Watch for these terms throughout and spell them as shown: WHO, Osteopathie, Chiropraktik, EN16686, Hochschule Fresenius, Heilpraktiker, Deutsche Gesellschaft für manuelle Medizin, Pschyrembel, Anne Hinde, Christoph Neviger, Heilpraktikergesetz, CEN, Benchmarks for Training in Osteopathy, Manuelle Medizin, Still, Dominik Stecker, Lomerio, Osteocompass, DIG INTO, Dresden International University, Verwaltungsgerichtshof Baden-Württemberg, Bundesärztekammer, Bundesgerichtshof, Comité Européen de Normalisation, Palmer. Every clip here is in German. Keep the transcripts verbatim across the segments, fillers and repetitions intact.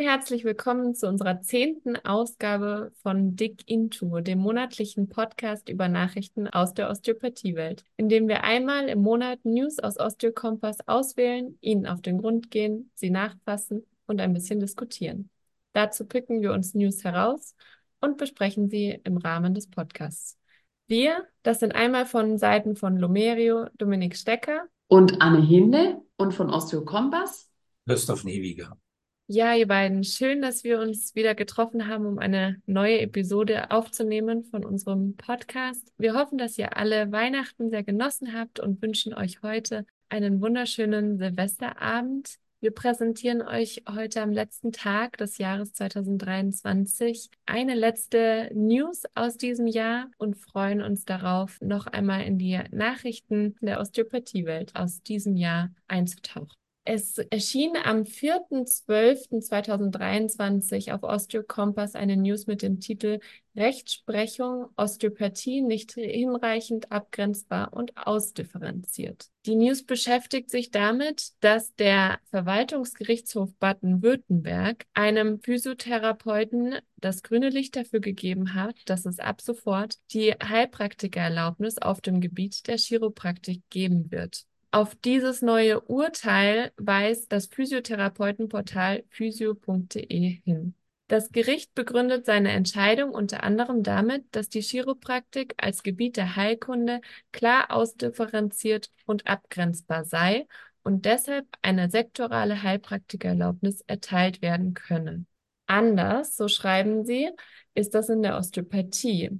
und herzlich willkommen zu unserer zehnten Ausgabe von D I G INTO, dem monatlichen Podcast über Nachrichten aus der Osteopathiewelt, in dem wir einmal im Monat News aus Osteocompass auswählen, ihnen auf den Grund gehen, sie nachfassen und ein bisschen diskutieren. Dazu picken wir uns News heraus und besprechen sie im Rahmen des Podcasts. Wir, das sind einmal von Seiten von Lomerio, Dominik Stecker und Anne Hinde und von Osteocompass Christoph Neviger. Ja, ihr beiden, schön, dass wir uns wieder getroffen haben, um eine neue Episode aufzunehmen von unserem Podcast. Wir hoffen, dass ihr alle Weihnachten sehr genossen habt und wünschen euch heute einen wunderschönen Silvesterabend. Wir präsentieren euch heute am letzten Tag des Jahres zweitausenddreiundzwanzig eine letzte News aus diesem Jahr und freuen uns darauf, noch einmal in die Nachrichten der Osteopathiewelt aus diesem Jahr einzutauchen. Es erschien am vierten zwölften zweitausenddreiundzwanzig auf Osteocompass eine News mit dem Titel Rechtsprechung Osteopathie nicht hinreichend abgrenzbar und ausdifferenziert. Die News beschäftigt sich damit, dass der Verwaltungsgerichtshof Baden-Württemberg einem Physiotherapeuten das grüne Licht dafür gegeben hat, dass es ab sofort die Heilpraktikererlaubnis auf dem Gebiet der Chiropraktik geben wird. Auf dieses neue Urteil weist das Physiotherapeutenportal physio punkt de hin. Das Gericht begründet seine Entscheidung unter anderem damit, dass die Chiropraktik als Gebiet der Heilkunde klar ausdifferenziert und abgrenzbar sei und deshalb eine sektorale Heilpraktikererlaubnis erteilt werden könne. Anders, so schreiben sie, ist das in der Osteopathie.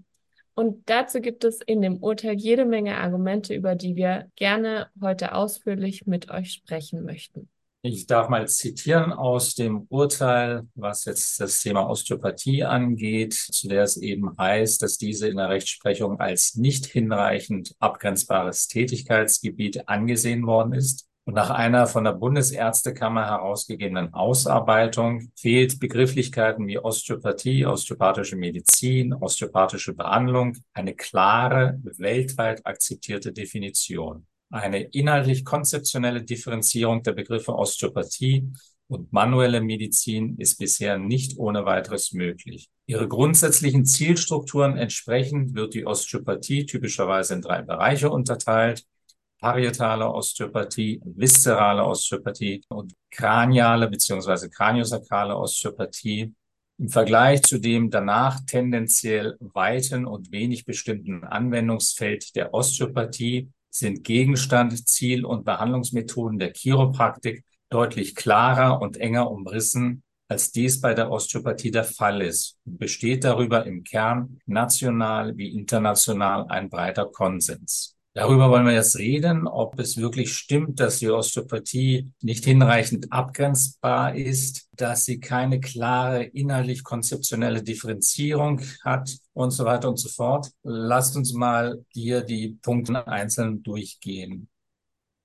Und dazu gibt es in dem Urteil jede Menge Argumente, über die wir gerne heute ausführlich mit euch sprechen möchten. Ich darf mal zitieren aus dem Urteil, was jetzt das Thema Osteopathie angeht, zu der es eben heißt, dass diese in der Rechtsprechung als nicht hinreichend abgrenzbares Tätigkeitsgebiet angesehen worden ist. Und nach einer von der Bundesärztekammer herausgegebenen Ausarbeitung fehlt Begrifflichkeiten wie Osteopathie, osteopathische Medizin, osteopathische Behandlung eine klare, weltweit akzeptierte Definition. Eine inhaltlich konzeptionelle Differenzierung der Begriffe Osteopathie und manuelle Medizin ist bisher nicht ohne weiteres möglich. Ihre grundsätzlichen Zielstrukturen entsprechend wird die Osteopathie typischerweise in drei Bereiche unterteilt: parietale Osteopathie, viszerale Osteopathie und kraniale bzw. kraniosakrale Osteopathie. Im Vergleich zu dem danach tendenziell weiten und wenig bestimmten Anwendungsfeld der Osteopathie sind Gegenstand, Ziel und Behandlungsmethoden der Chiropraktik deutlich klarer und enger umrissen, als dies bei der Osteopathie der Fall ist, und besteht darüber im Kern national wie international ein breiter Konsens. Darüber wollen wir jetzt reden, ob es wirklich stimmt, dass die Osteopathie nicht hinreichend abgrenzbar ist, dass sie keine klare inhaltlich konzeptionelle Differenzierung hat und so weiter und so fort. Lasst uns mal hier die Punkte einzeln durchgehen.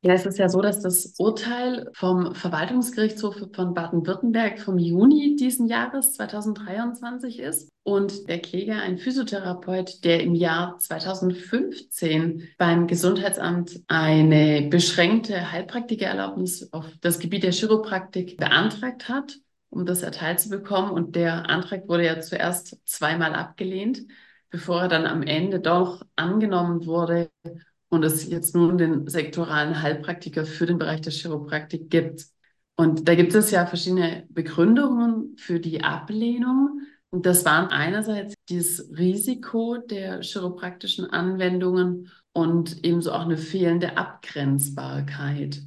Ja, es ist ja so, dass das Urteil vom Verwaltungsgerichtshof von Baden-Württemberg vom Juni diesen Jahres zweitausenddreiundzwanzig ist und der Kläger ein Physiotherapeut, der im Jahr zweitausendfünfzehn beim Gesundheitsamt eine beschränkte Heilpraktikererlaubnis auf das Gebiet der Chiropraktik beantragt hat, um das erteilt zu bekommen. Und der Antrag wurde ja zuerst zweimal abgelehnt, bevor er dann am Ende doch angenommen wurde und es jetzt nun den sektoralen Heilpraktiker für den Bereich der Chiropraktik gibt. Und da gibt es ja verschiedene Begründungen für die Ablehnung. Und das waren einerseits dieses Risiko der chiropraktischen Anwendungen und ebenso auch eine fehlende Abgrenzbarkeit.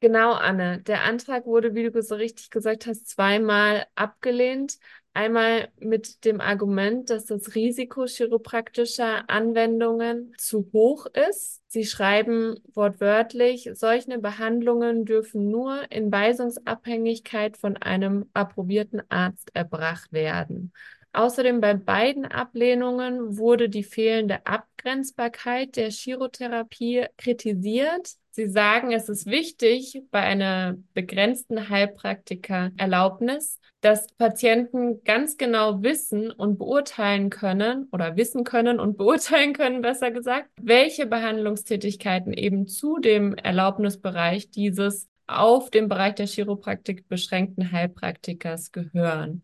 Genau, Anne. Der Antrag wurde, wie du so richtig gesagt hast, zweimal abgelehnt. Einmal mit dem Argument, dass das Risiko chiropraktischer Anwendungen zu hoch ist. Sie schreiben wortwörtlich, solche Behandlungen dürfen nur in Weisungsabhängigkeit von einem approbierten Arzt erbracht werden. Außerdem bei beiden Ablehnungen wurde die fehlende Abgrenzbarkeit der Chirotherapie kritisiert. Sie sagen, es ist wichtig, bei einer begrenzten Heilpraktikererlaubnis, dass Patienten ganz genau wissen und beurteilen können oder wissen können und beurteilen können, besser gesagt, welche Behandlungstätigkeiten eben zu dem Erlaubnisbereich dieses auf den Bereich der Chiropraktik beschränkten Heilpraktikers gehören.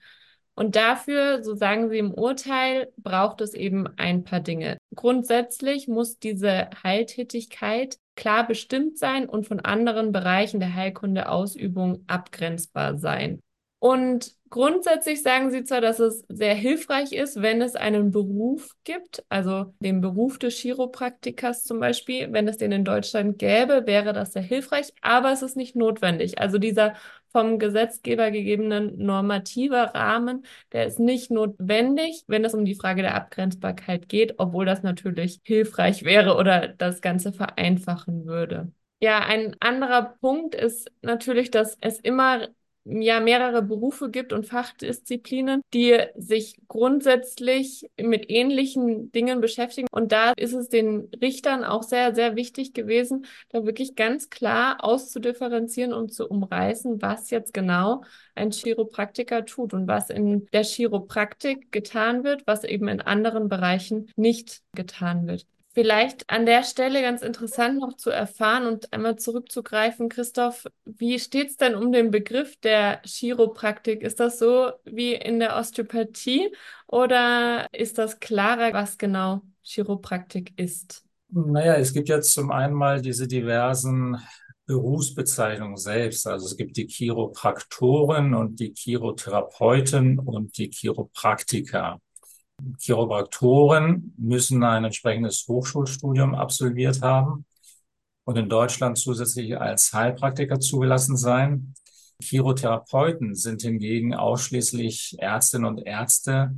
Und dafür, so sagen sie im Urteil, braucht es eben ein paar Dinge. Grundsätzlich muss diese Heiltätigkeit klar bestimmt sein und von anderen Bereichen der Heilkundeausübung abgrenzbar sein. Und grundsätzlich sagen sie zwar, dass es sehr hilfreich ist, wenn es einen Beruf gibt, also den Beruf des Chiropraktikers zum Beispiel, wenn es den in Deutschland gäbe, wäre das sehr hilfreich, aber es ist nicht notwendig. Also dieser vom Gesetzgeber gegebenen normativer Rahmen, der ist nicht notwendig, wenn es um die Frage der Abgrenzbarkeit geht, obwohl das natürlich hilfreich wäre oder das Ganze vereinfachen würde. Ja, ein anderer Punkt ist natürlich, dass es immer ja mehrere Berufe gibt und Fachdisziplinen, die sich grundsätzlich mit ähnlichen Dingen beschäftigen. Und da ist es den Richtern auch sehr, sehr wichtig gewesen, da wirklich ganz klar auszudifferenzieren und zu umreißen, was jetzt genau ein Chiropraktiker tut und was in der Chiropraktik getan wird, was eben in anderen Bereichen nicht getan wird. Vielleicht an der Stelle ganz interessant noch zu erfahren und einmal zurückzugreifen, Christoph, wie steht es denn um den Begriff der Chiropraktik? Ist das so wie in der Osteopathie oder ist das klarer, was genau Chiropraktik ist? Naja, es gibt jetzt zum einen mal diese diversen Berufsbezeichnungen selbst. Also es gibt die Chiropraktoren und die Chirotherapeuten und die Chiropraktiker. Chiropraktoren müssen ein entsprechendes Hochschulstudium absolviert haben und in Deutschland zusätzlich als Heilpraktiker zugelassen sein. Chirotherapeuten sind hingegen ausschließlich Ärztinnen und Ärzte,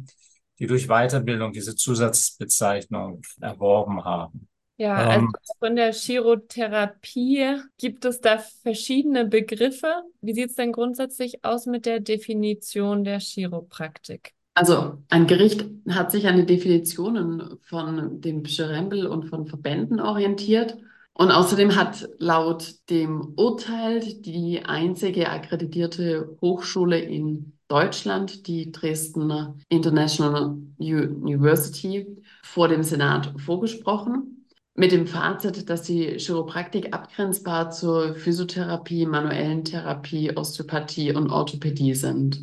die durch Weiterbildung diese Zusatzbezeichnung erworben haben. Ja, ähm, also von der Chirotherapie gibt es da verschiedene Begriffe. Wie sieht es denn grundsätzlich aus mit der Definition der Chiropraktik? Also ein Gericht hat sich an den Definitionen von dem Pschyrembel und von Verbänden orientiert und außerdem hat laut dem Urteil die einzige akkreditierte Hochschule in Deutschland, die Dresden International University, vor dem Senat vorgesprochen, mit dem Fazit, dass die Chiropraktik abgrenzbar zur Physiotherapie, manuellen Therapie, Osteopathie und Orthopädie sind.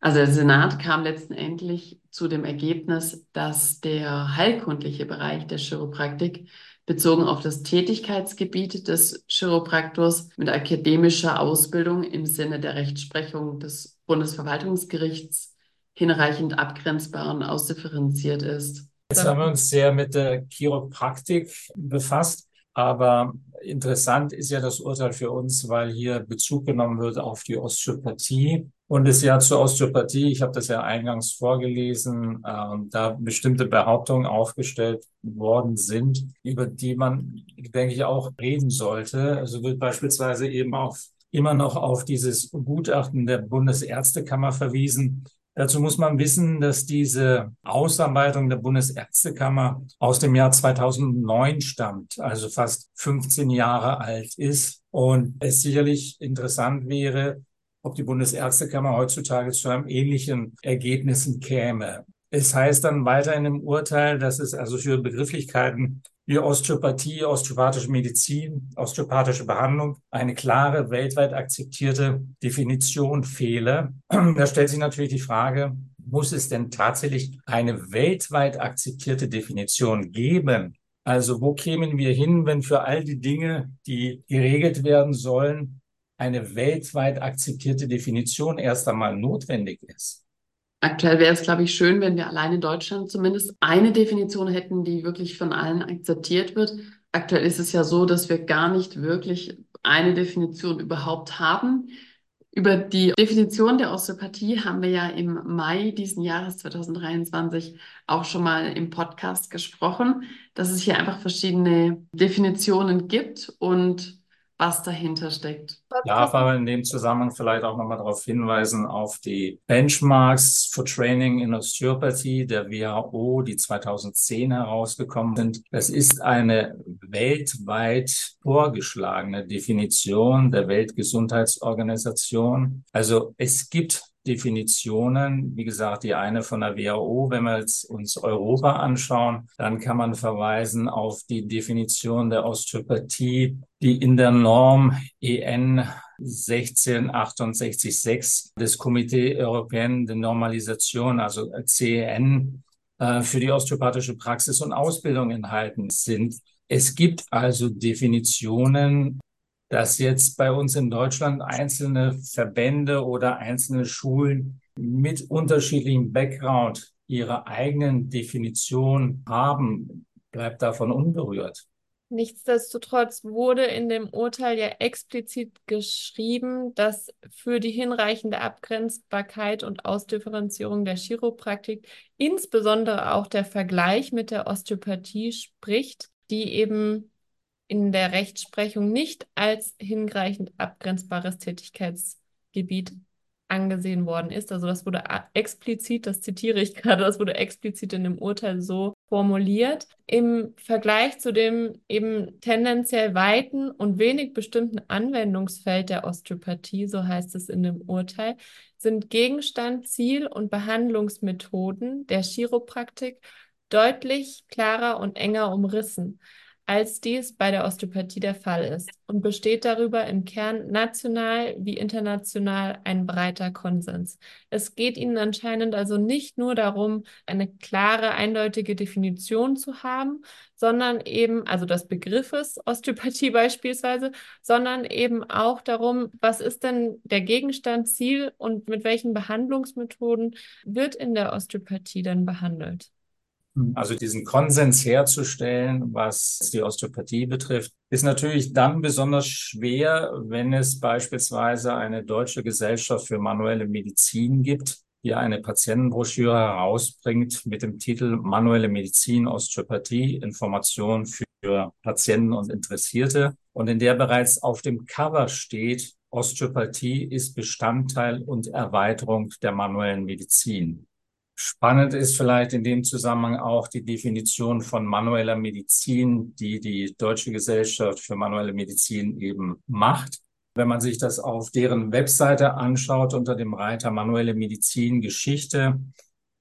Also der Senat kam letztendlich zu dem Ergebnis, dass der heilkundliche Bereich der Chiropraktik bezogen auf das Tätigkeitsgebiet des Chiropraktors mit akademischer Ausbildung im Sinne der Rechtsprechung des Bundesverwaltungsgerichts hinreichend abgrenzbar und ausdifferenziert ist. Jetzt haben wir uns sehr mit der Chiropraktik befasst. Aber interessant ist ja das Urteil für uns, weil hier Bezug genommen wird auf die Osteopathie. Und es ja zur Osteopathie, ich habe das ja eingangs vorgelesen, äh, da bestimmte Behauptungen aufgestellt worden sind, über die man, denke ich, auch reden sollte. Also wird beispielsweise eben auch immer noch auf dieses Gutachten der Bundesärztekammer verwiesen. Dazu muss man wissen, dass diese Ausarbeitung der Bundesärztekammer aus dem Jahr zweitausendneun stammt, also fast fünfzehn Jahre alt ist. Und es sicherlich interessant wäre, ob die Bundesärztekammer heutzutage zu einem ähnlichen Ergebnissen käme. Es heißt dann weiter in dem Urteil, dass es also für Begrifflichkeiten wie Osteopathie, osteopathische Medizin, osteopathische Behandlung eine klare, weltweit akzeptierte Definition fehle. Da stellt sich natürlich die Frage, muss es denn tatsächlich eine weltweit akzeptierte Definition geben? Also wo kämen wir hin, wenn für all die Dinge, die geregelt werden sollen, eine weltweit akzeptierte Definition erst einmal notwendig ist? Aktuell wäre es, glaube ich, schön, wenn wir allein in Deutschland zumindest eine Definition hätten, die wirklich von allen akzeptiert wird. Aktuell ist es ja so, dass wir gar nicht wirklich eine Definition überhaupt haben. Über die Definition der Osteopathie haben wir ja im Mai diesen Jahres zweitausenddreiundzwanzig auch schon mal im Podcast gesprochen, dass es hier einfach verschiedene Definitionen gibt und was dahinter steckt. Ich darf aber in dem Zusammenhang vielleicht auch nochmal darauf hinweisen, auf die Benchmarks for Training in Osteopathy der W H O, die zweitausendzehn herausgekommen sind. Das ist eine weltweit vorgeschlagene Definition der Weltgesundheitsorganisation. Also es gibt Definitionen, wie gesagt, die eine von der W H O, wenn wir jetzt uns Europa anschauen, dann kann man verweisen auf die Definition der Osteopathie, die in der Norm E N eins sechs acht sechs sechs des Comité Européen de Normalisation, also C E N, für die osteopathische Praxis und Ausbildung enthalten sind. Es gibt also Definitionen, dass jetzt bei uns in Deutschland einzelne Verbände oder einzelne Schulen mit unterschiedlichem Background ihre eigenen Definitionen haben, bleibt davon unberührt. Nichtsdestotrotz wurde in dem Urteil ja explizit geschrieben, dass für die hinreichende Abgrenzbarkeit und Ausdifferenzierung der Chiropraktik insbesondere auch der Vergleich mit der Osteopathie spricht, die eben in der Rechtsprechung nicht als hinreichend abgrenzbares Tätigkeitsgebiet angesehen worden ist. Also das wurde explizit, das zitiere ich gerade, das wurde explizit in dem Urteil so formuliert. Im Vergleich zu dem eben tendenziell weiten und wenig bestimmten Anwendungsfeld der Osteopathie, so heißt es in dem Urteil, sind Gegenstand, Ziel und Behandlungsmethoden der Chiropraktik deutlich klarer und enger umrissen, als dies bei der Osteopathie der Fall ist, und besteht darüber im Kern national wie international ein breiter Konsens. Es geht Ihnen anscheinend also nicht nur darum, eine klare, eindeutige Definition zu haben, sondern eben, also des Begriffes Osteopathie beispielsweise, sondern eben auch darum, was ist denn der Gegenstand, Ziel und mit welchen Behandlungsmethoden wird in der Osteopathie denn behandelt? Also diesen Konsens herzustellen, was die Osteopathie betrifft, ist natürlich dann besonders schwer, wenn es beispielsweise eine Deutsche Gesellschaft für manuelle Medizin gibt, die eine Patientenbroschüre herausbringt mit dem Titel Manuelle Medizin, Osteopathie, Informationen für Patienten und Interessierte, und in der bereits auf dem Cover steht, Osteopathie ist Bestandteil und Erweiterung der manuellen Medizin. Spannend ist vielleicht in dem Zusammenhang auch die Definition von manueller Medizin, die die Deutsche Gesellschaft für manuelle Medizin eben macht. Wenn man sich das auf deren Webseite anschaut, unter dem Reiter Manuelle Medizin Geschichte,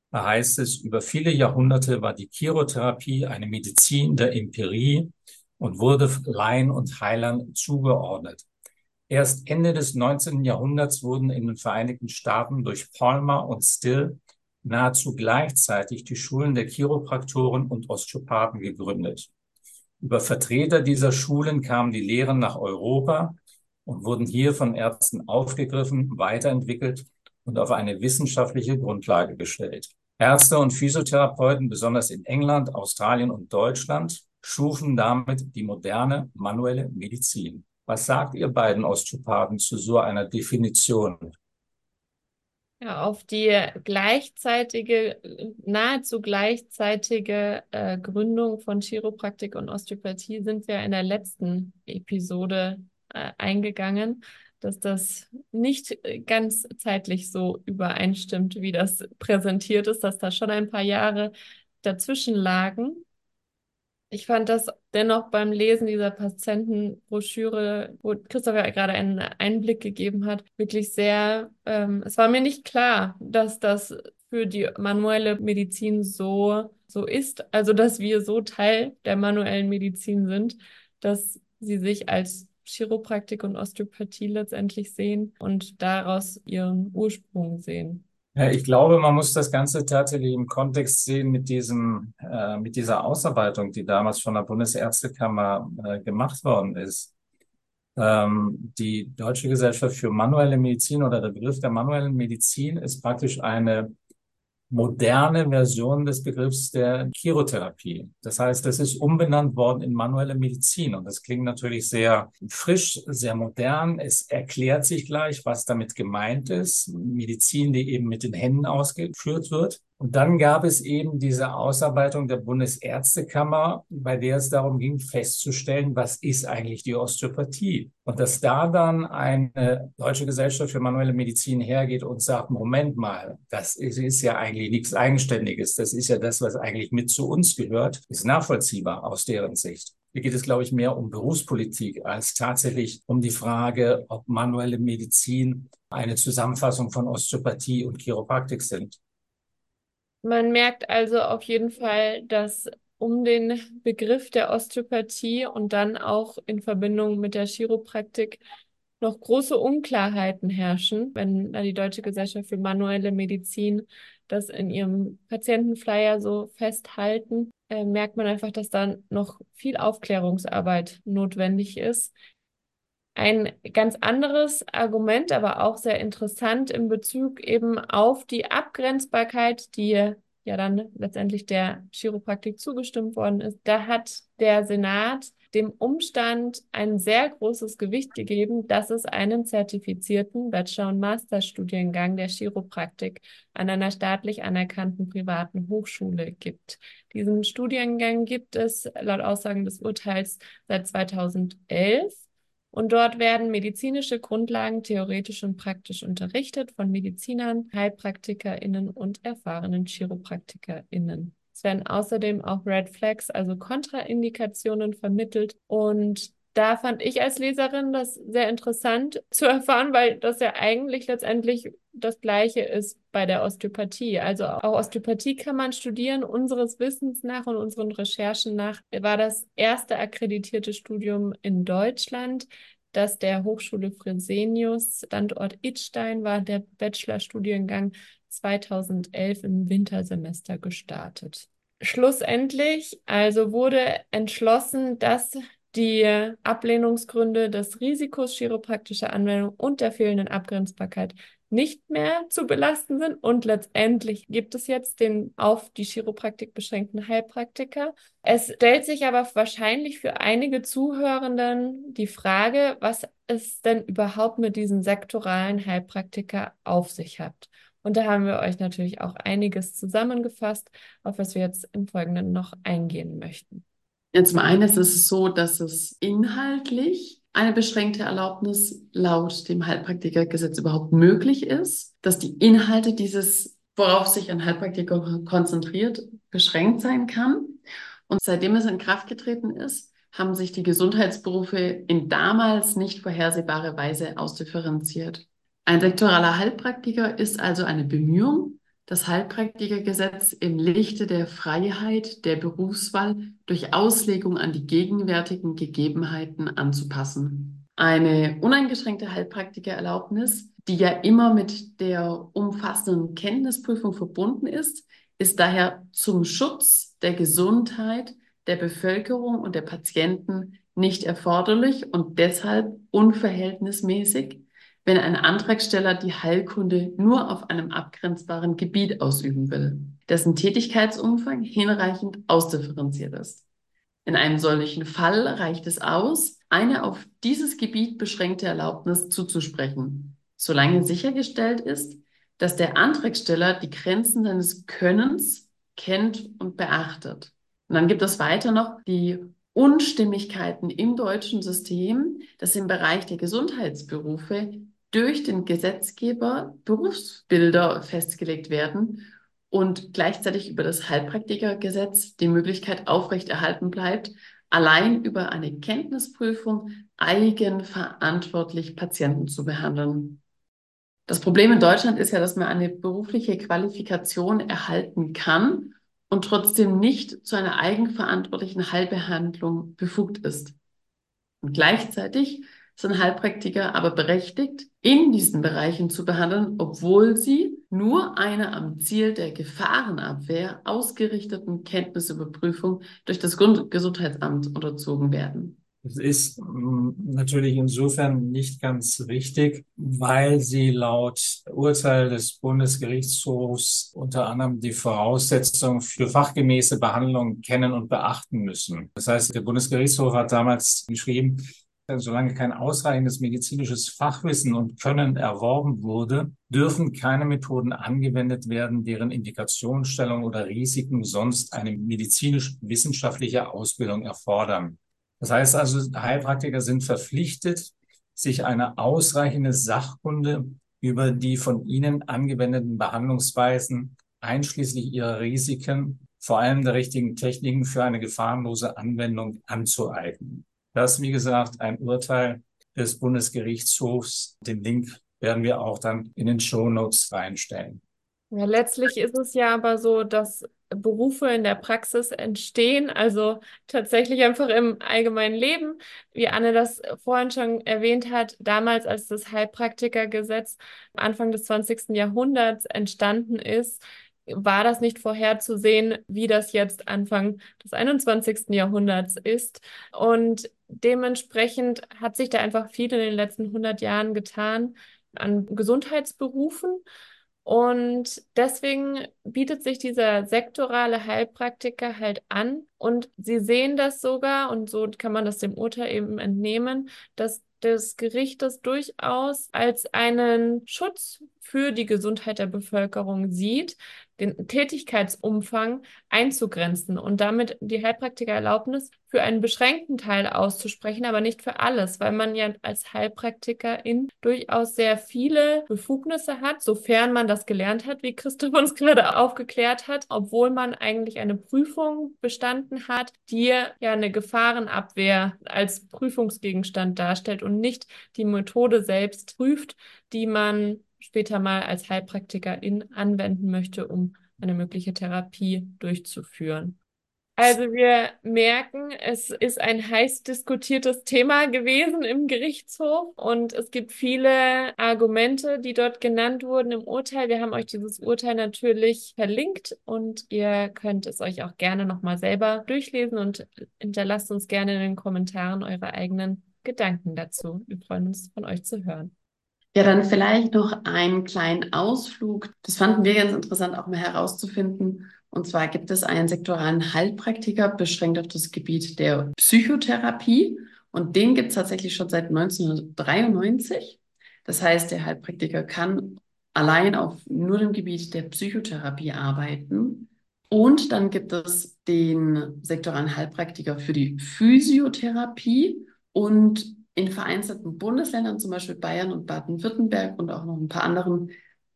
da heißt es, über viele Jahrhunderte war die Chirotherapie eine Medizin der Empirie und wurde Laien und Heilern zugeordnet. Erst Ende des neunzehnten. Jahrhunderts wurden in den Vereinigten Staaten durch Palmer und Still nahezu gleichzeitig die Schulen der Chiropraktoren und Osteopathen gegründet. Über Vertreter dieser Schulen kamen die Lehren nach Europa und wurden hier von Ärzten aufgegriffen, weiterentwickelt und auf eine wissenschaftliche Grundlage gestellt. Ärzte und Physiotherapeuten, besonders in England, Australien und Deutschland, schufen damit die moderne manuelle Medizin. Was sagt ihr beiden Osteopathen zu so einer Definition? Ja, auf die gleichzeitige, nahezu gleichzeitige äh, Gründung von Chiropraktik und Osteopathie sind wir in der letzten Episode äh, eingegangen, dass das nicht ganz zeitlich so übereinstimmt, wie das präsentiert ist, dass da schon ein paar Jahre dazwischen lagen. Ich fand das dennoch beim Lesen dieser Patientenbroschüre, wo Christoph ja gerade einen Einblick gegeben hat, wirklich sehr, ähm, es war mir nicht klar, dass das für die manuelle Medizin so, so ist, also dass wir so Teil der manuellen Medizin sind, dass sie sich als Chiropraktik und Osteopathie letztendlich sehen und daraus ihren Ursprung sehen. Ich glaube, man muss das Ganze tatsächlich im Kontext sehen mit diesem, äh, mit dieser Ausarbeitung, die damals von der Bundesärztekammer äh, gemacht worden ist. Ähm, die Deutsche Gesellschaft für manuelle Medizin oder der Begriff der manuellen Medizin ist praktisch eine moderne Version des Begriffs der Chirotherapie. Das heißt, das ist umbenannt worden in manuelle Medizin. Und das klingt natürlich sehr frisch, sehr modern. Es erklärt sich gleich, was damit gemeint ist. Medizin, die eben mit den Händen ausgeführt wird. Und dann gab es eben diese Ausarbeitung der Bundesärztekammer, bei der es darum ging, festzustellen, was ist eigentlich die Osteopathie? Und dass da dann eine Deutsche Gesellschaft für manuelle Medizin hergeht und sagt, Moment mal, das ist, ist ja eigentlich nichts Eigenständiges. Das ist ja das, was eigentlich mit zu uns gehört, ist nachvollziehbar aus deren Sicht. Hier geht es, glaube ich, mehr um Berufspolitik als tatsächlich um die Frage, ob manuelle Medizin eine Zusammenfassung von Osteopathie und Chiropraktik sind. Man merkt also auf jeden Fall, dass um den Begriff der Osteopathie und dann auch in Verbindung mit der Chiropraktik noch große Unklarheiten herrschen, wenn da die Deutsche Gesellschaft für manuelle Medizin das in ihrem Patientenflyer so festhalten, äh, merkt man einfach, dass da noch viel Aufklärungsarbeit notwendig ist. Ein ganz anderes Argument, aber auch sehr interessant in Bezug eben auf die Abgrenzbarkeit, die ja dann letztendlich der Chiropraktik zugestimmt worden ist, da hat der Senat dem Umstand ein sehr großes Gewicht gegeben, dass es einen zertifizierten Bachelor- und Masterstudiengang der Chiropraktik an einer staatlich anerkannten privaten Hochschule gibt. Diesen Studiengang gibt es laut Aussagen des Urteils seit zweitausendelf. Und dort werden medizinische Grundlagen theoretisch und praktisch unterrichtet von Medizinern, HeilpraktikerInnen und erfahrenen ChiropraktikerInnen. Es werden außerdem auch Red Flags, also Kontraindikationen, vermittelt. Und da fand ich als Leserin das sehr interessant zu erfahren, weil das ja eigentlich letztendlich das Gleiche ist bei der Osteopathie. Also auch Osteopathie kann man studieren. Unseres Wissens nach und unseren Recherchen nach war das erste akkreditierte Studium in Deutschland, das der Hochschule Fresenius, Standort Idstein, war der Bachelorstudiengang zweitausendelf im Wintersemester gestartet. Schlussendlich also wurde entschlossen, dass die Ablehnungsgründe des Risikos chiropraktischer Anwendung und der fehlenden Abgrenzbarkeit nicht mehr zu belasten sind. Und letztendlich gibt es jetzt den auf die Chiropraktik beschränkten Heilpraktiker. Es stellt sich aber wahrscheinlich für einige Zuhörenden die Frage, was es denn überhaupt mit diesem sektoralen Heilpraktiker auf sich hat. Und da haben wir euch natürlich auch einiges zusammengefasst, auf was wir jetzt im Folgenden noch eingehen möchten. Ja, zum einen ist es so, dass es inhaltlich eine beschränkte Erlaubnis laut dem Heilpraktikergesetz überhaupt möglich ist, dass die Inhalte dieses, worauf sich ein Heilpraktiker konzentriert, beschränkt sein kann. Und seitdem es in Kraft getreten ist, haben sich die Gesundheitsberufe in damals nicht vorhersehbare Weise ausdifferenziert. Ein sektoraler Heilpraktiker ist also eine Bemühung, das Heilpraktikergesetz im Lichte der Freiheit der Berufswahl durch Auslegung an die gegenwärtigen Gegebenheiten anzupassen. Eine uneingeschränkte Heilpraktikererlaubnis, die ja immer mit der umfassenden Kenntnisprüfung verbunden ist, ist daher zum Schutz der Gesundheit der Bevölkerung und der Patienten nicht erforderlich und deshalb unverhältnismäßig, wenn ein Antragsteller die Heilkunde nur auf einem abgrenzbaren Gebiet ausüben will, dessen Tätigkeitsumfang hinreichend ausdifferenziert ist. In einem solchen Fall reicht es aus, eine auf dieses Gebiet beschränkte Erlaubnis zuzusprechen, solange sichergestellt ist, dass der Antragsteller die Grenzen seines Könnens kennt und beachtet. Und dann gibt es weiter noch die Unstimmigkeiten im deutschen System, dass im Bereich der Gesundheitsberufe durch den Gesetzgeber Berufsbilder festgelegt werden und gleichzeitig über das Heilpraktikergesetz die Möglichkeit aufrechterhalten bleibt, allein über eine Kenntnisprüfung eigenverantwortlich Patienten zu behandeln. Das Problem in Deutschland ist ja, dass man eine berufliche Qualifikation erhalten kann und trotzdem nicht zu einer eigenverantwortlichen Heilbehandlung befugt ist. Und gleichzeitig sind Heilpraktiker aber berechtigt, in diesen Bereichen zu behandeln, obwohl sie nur einer am Ziel der Gefahrenabwehr ausgerichteten Kenntnisüberprüfung durch das Gesundheitsamt unterzogen werden. Das ist natürlich insofern nicht ganz richtig, weil sie laut Urteil des Bundesgerichtshofs unter anderem die Voraussetzungen für fachgemäße Behandlung kennen und beachten müssen. Das heißt, der Bundesgerichtshof hat damals geschrieben, solange kein ausreichendes medizinisches Fachwissen und Können erworben wurde, dürfen keine Methoden angewendet werden, deren Indikationsstellung oder Risiken sonst eine medizinisch-wissenschaftliche Ausbildung erfordern. Das heißt also, Heilpraktiker sind verpflichtet, sich eine ausreichende Sachkunde über die von ihnen angewendeten Behandlungsweisen einschließlich ihrer Risiken, vor allem der richtigen Techniken für eine gefahrenlose Anwendung anzueignen. Das, wie gesagt, ein Urteil des Bundesgerichtshofs. Den Link werden wir auch dann in den Shownotes reinstellen. Ja, letztlich ist es ja aber so, dass Berufe in der Praxis entstehen, also tatsächlich einfach im allgemeinen Leben. Wie Anne das vorhin schon erwähnt hat, damals, als das Heilpraktikergesetz Anfang des zwanzigsten Jahrhunderts entstanden ist, war das nicht vorherzusehen, wie das jetzt Anfang des einundzwanzigsten Jahrhunderts ist. Und dementsprechend hat sich da einfach viel in den letzten hundert Jahren getan an Gesundheitsberufen. Und deswegen bietet sich dieser sektorale Heilpraktiker halt an. Und sie sehen das sogar, und so kann man das dem Urteil eben entnehmen, dass des Gerichtes durchaus als einen Schutz für die Gesundheit der Bevölkerung sieht, den Tätigkeitsumfang einzugrenzen und damit die Heilpraktikererlaubnis für einen beschränkten Teil auszusprechen, aber nicht für alles, weil man ja als Heilpraktikerin durchaus sehr viele Befugnisse hat, sofern man das gelernt hat, wie Christoph uns gerade aufgeklärt hat, obwohl man eigentlich eine Prüfung bestanden hat, die ja eine Gefahrenabwehr als Prüfungsgegenstand darstellt und nicht die Methode selbst prüft, die man später mal als Heilpraktikerin anwenden möchte, um eine mögliche Therapie durchzuführen. Also wir merken, es ist ein heiß diskutiertes Thema gewesen im Gerichtshof und es gibt viele Argumente, die dort genannt wurden im Urteil. Wir haben euch dieses Urteil natürlich verlinkt und ihr könnt es euch auch gerne nochmal selber durchlesen und hinterlasst uns gerne in den Kommentaren eure eigenen Gedanken dazu. Wir freuen uns, von euch zu hören. Ja, dann vielleicht noch einen kleinen Ausflug. Das fanden wir ganz interessant, auch mal herauszufinden. Und zwar gibt es einen sektoralen Heilpraktiker, beschränkt auf das Gebiet der Psychotherapie. Und den gibt es tatsächlich schon seit neunzehnhundertdreiundneunzig. Das heißt, der Heilpraktiker kann allein auf nur dem Gebiet der Psychotherapie arbeiten. Und dann gibt es den sektoralen Heilpraktiker für die Physiotherapie und in vereinzelten Bundesländern, zum Beispiel Bayern und Baden-Württemberg und auch noch ein paar anderen,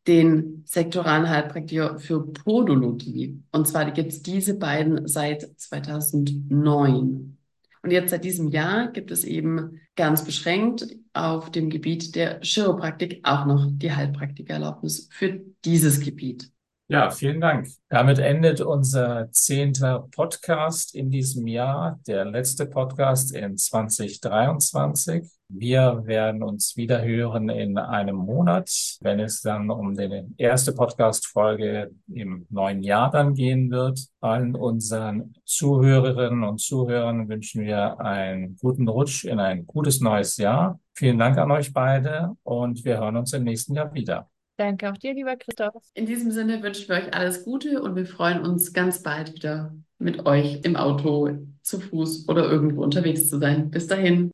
den sektoralen Heilpraktiker für Podologie. Und zwar gibt es diese beiden seit zweitausendneun. Und jetzt seit diesem Jahr gibt es eben ganz beschränkt auf dem Gebiet der Chiropraktik auch noch die Heilpraktikererlaubnis für dieses Gebiet. Ja, vielen Dank. Damit endet unser zehnter Podcast in diesem Jahr, der letzte Podcast in zwanzig dreiundzwanzig. Wir werden uns wieder hören in einem Monat, wenn es dann um die erste Podcast-Folge im neuen Jahr dann gehen wird. Allen unseren Zuhörerinnen und Zuhörern wünschen wir einen guten Rutsch in ein gutes neues Jahr. Vielen Dank an euch beide und wir hören uns im nächsten Jahr wieder. Danke auch dir, lieber Christoph. In diesem Sinne wünschen wir euch alles Gute und wir freuen uns, ganz bald wieder mit euch im Auto, zu Fuß oder irgendwo unterwegs zu sein. Bis dahin.